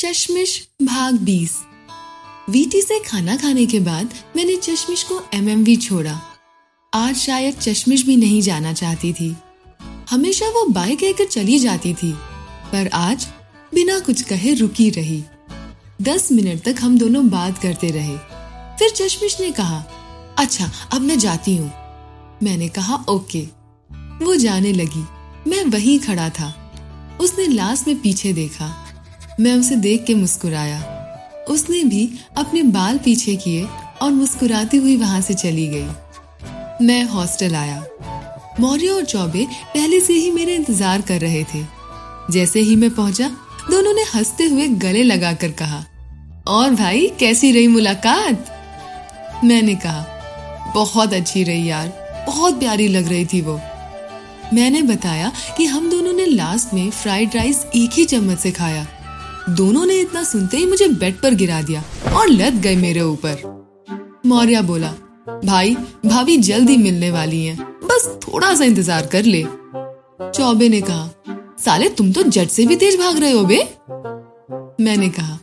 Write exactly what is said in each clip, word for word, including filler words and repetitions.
चश्मिश भाग बीस। वीटी से खाना खाने के बाद मैंने चश्मिश को एमएमवी छोड़ा। आज शायद चश्मिश भी नहीं जाना चाहती थी। हमेशा वो बाय कहकर चली जाती थी, पर आज बिना कुछ कहे रुकी रही। दस मिनट तक हम दोनों बात करते रहे। फिर चश्मिश ने कहा, अच्छा अब मैं जाती हूँ। मैंने कहा ओके। वो जाने लगी। मैं वहीं खड़ा था। उसने लास्ट में पीछे देखा। मैं उसे देख के मुस्कुराया। उसने भी अपने बाल पीछे किए और मुस्कुराती हुई वहां से चली गई। मैं हॉस्टल आया। मौर्य और चौबे पहले से ही मेरे इंतजार कर रहे थे। जैसे ही मैं पहुंचा, दोनों ने हंसते हुए गले लगाकर कहा, और भाई कैसी रही मुलाकात? मैंने कहा, बहुत अच्छी रही यार, बहुत प्यारी लग रही थी वो। मैंने बताया कि हम दोनों ने लास्ट में फ्राइड राइस एक ही चम्मच से खाया। दोनों ने इतना सुनते ही मुझे बेड पर गिरा दिया और लद गए मेरे ऊपर। मौर्या बोला, भाई भाभी जल्दी मिलने वाली हैं, बस थोड़ा सा इंतजार कर ले। चौबे ने कहा, साले तुम तो जट से भी तेज भाग रहे हो बे। मैंने कहा,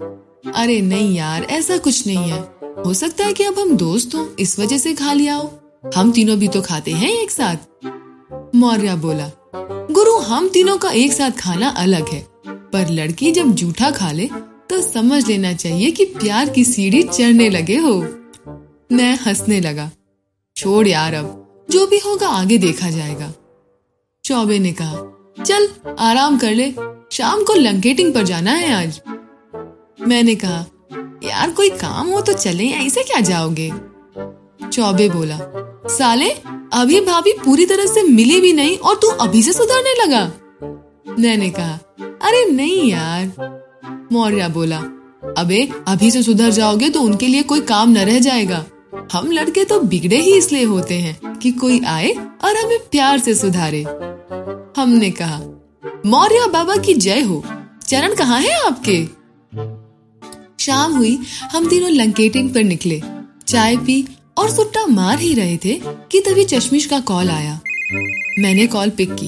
अरे नहीं यार, ऐसा कुछ नहीं है। हो सकता है कि अब हम दोस्त हो, इस वजह से खा लिया हो। हम तीनों भी तो खाते हैं एक साथ। मौर्या बोला, गुरु हम तीनों का एक साथ खाना अलग है, पर लड़की जब जूठा खा ले तो समझ लेना चाहिए कि प्यार की सीढ़ी चढ़ने लगे हो। मैं हंसने लगा। छोड़ यार, अब जो भी होगा आगे देखा जाएगा। चौबे ने कहा, चल आराम कर ले, शाम को लंकेटिंग पर जाना है आज। मैंने कहा, यार कोई काम हो तो चलें, ऐसे क्या जाओगे? चौबे बोला, साले अभी भाभी पूरी तरह से मिली भी नहीं और तू अभी से सुधरने लगा। मैंने कहा, अरे नहीं यार। मौर्या बोला, अबे अभी से सुधर जाओगे तो उनके लिए कोई काम न रह जाएगा। हम लड़के तो बिगड़े ही इसलिए होते हैं कि कोई आए और हमें प्यार से सुधारे। हमने कहा, मौर्या बाबा की जय हो। चरण कहाँ है आपके? शाम हुई। हम तीनों लंकेटिंग पर निकले। चाय पी और सुट्टा मार ही रहे थे कि तभी चश्मिश का कॉल आया। मैंने कॉल पिक की।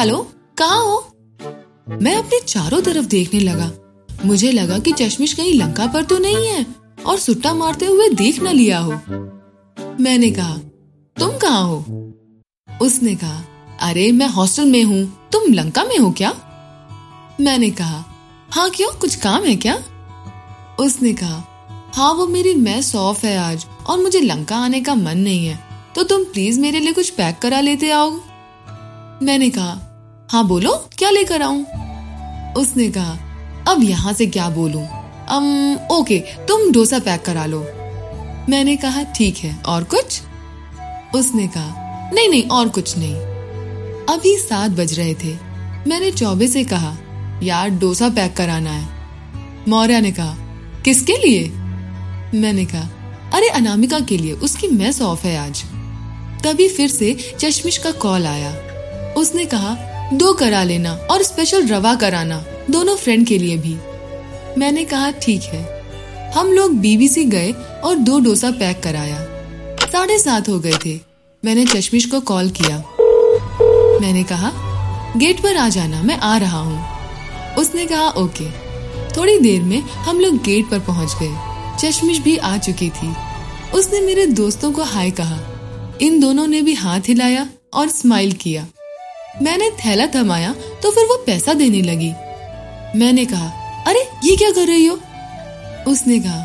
हेलो, कहाँ हो? मैं अपने चारों तरफ देखने लगा। मुझे लगा कि चश्मिश कहीं लंका पर तो नहीं है और सुट्टा मारते हुए देख न लिया हो। मैंने कहा, तुम कहाँ हो? उसने कहा, अरे मैं हॉस्टल में हूँ, तुम लंका में हो क्या? मैंने कहा, हाँ क्यों, कुछ काम है क्या? उसने कहा, हाँ वो मेरी मैस ऑफ है आज और मुझे लंका आने का मन नहीं है, तो तुम प्लीज मेरे लिए कुछ पैक करा लेते आओ। मैंने कहा, हाँ बोलो क्या लेकर आऊं? उसने कहा, अब यहाँ से क्या बोलूं? अम, ओके तुम डोसा पैक करा लो। मैंने कहा, ठीक है, और कुछ? उसने कहा, नहीं नहीं और कुछ नहीं। अभी सात बज रहे थे। मैंने चौबे से कहा, यार डोसा पैक कराना है। मौर्या ने कहा, किसके लिए? मैंने कहा, अरे अनामिका के लिए, उसकी मेस ऑफ है आज। तभी फिर से चश्मिश का कॉल आया। उसने कहा, दो करा लेना और स्पेशल रवा कराना, दोनों फ्रेंड के लिए भी। मैंने कहा, ठीक है। हम लोग बीबीसी गए और दो डोसा पैक कराया। साढ़े सात हो गए थे। मैंने चश्मिश को कॉल किया। मैंने कहा, गेट पर आ जाना, मैं आ रहा हूँ। उसने कहा, ओके। थोड़ी देर में हम लोग गेट पर पहुँच गए। चश्मिश भी आ चुकी थी। उसने मेरे दोस्तों को हाय कहा। इन दोनों ने भी हाथ हिलाया और स्माइल किया। मैंने थैला थमाया तो फिर वो पैसा देने लगी। मैंने कहा, अरे ये क्या कर रही हो? उसने कहा,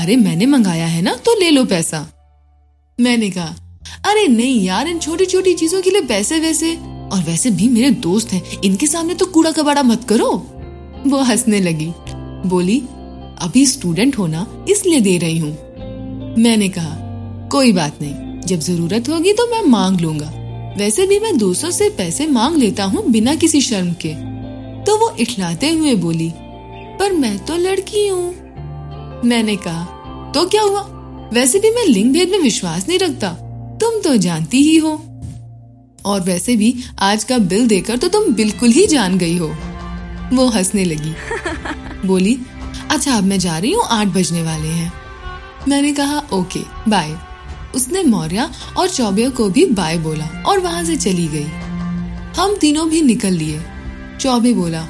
अरे मैंने मंगाया है ना, तो ले लो पैसा। मैंने कहा, अरे नहीं यार, इन छोटी छोटी चीजों के लिए पैसे वैसे, और वैसे भी मेरे दोस्त हैं, इनके सामने तो कूड़ा कबाड़ा मत करो। वो हंसने लगी। बोली, अभी स्टूडेंट हो ना, इसलिए दे रही हूँ। मैंने कहा, कोई बात नहीं, जब जरूरत होगी तो मैं मांग लूंगा। वैसे भी मैं दोस्तों से पैसे मांग लेता हूँ बिना किसी शर्म के। तो वो इठलाते हुए बोली, पर मैं तो लड़की हूँ। मैंने कहा, तो क्या हुआ, वैसे भी मैं लिंग भेद में विश्वास नहीं रखता, तुम तो जानती ही हो। और वैसे भी आज का बिल देकर तो तुम बिल्कुल ही जान गई हो। वो हंसने लगी। बोली, अच्छा अब मैं जा रही हूँ, आठ बजने वाले हैं। मैंने कहा, ओके बाय। उसने मौर्या और चौबे को भी बाय बोला और वहां से चली गई। हम तीनों भी निकल लिए। चौबे बोला,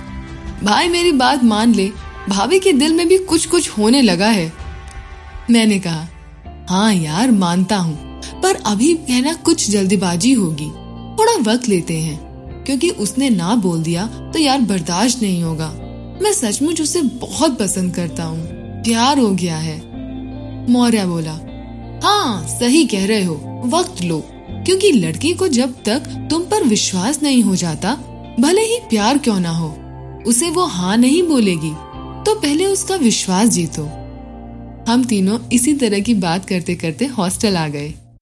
भाई मेरी बात मान ले, भाभी के दिल में भी कुछ कुछ होने लगा है। मैंने कहा, हाँ यार मानता हूँ, पर अभी कहना कुछ जल्दीबाजी होगी, थोड़ा वक्त लेते हैं, क्योंकि उसने ना बोल दिया तो यार बर्दाश्त नहीं होगा। मैं सचमुच उसे बहुत पसंद करता हूँ, प्यार हो गया है। मौर्या बोला, हाँ सही कह रहे हो, वक्त लो, क्योंकि लड़की को जब तक तुम पर विश्वास नहीं हो जाता, भले ही प्यार क्यों ना हो, उसे वो हाँ नहीं बोलेगी, तो पहले उसका विश्वास जीतो। हम तीनों इसी तरह की बात करते करते हॉस्टल आ गए।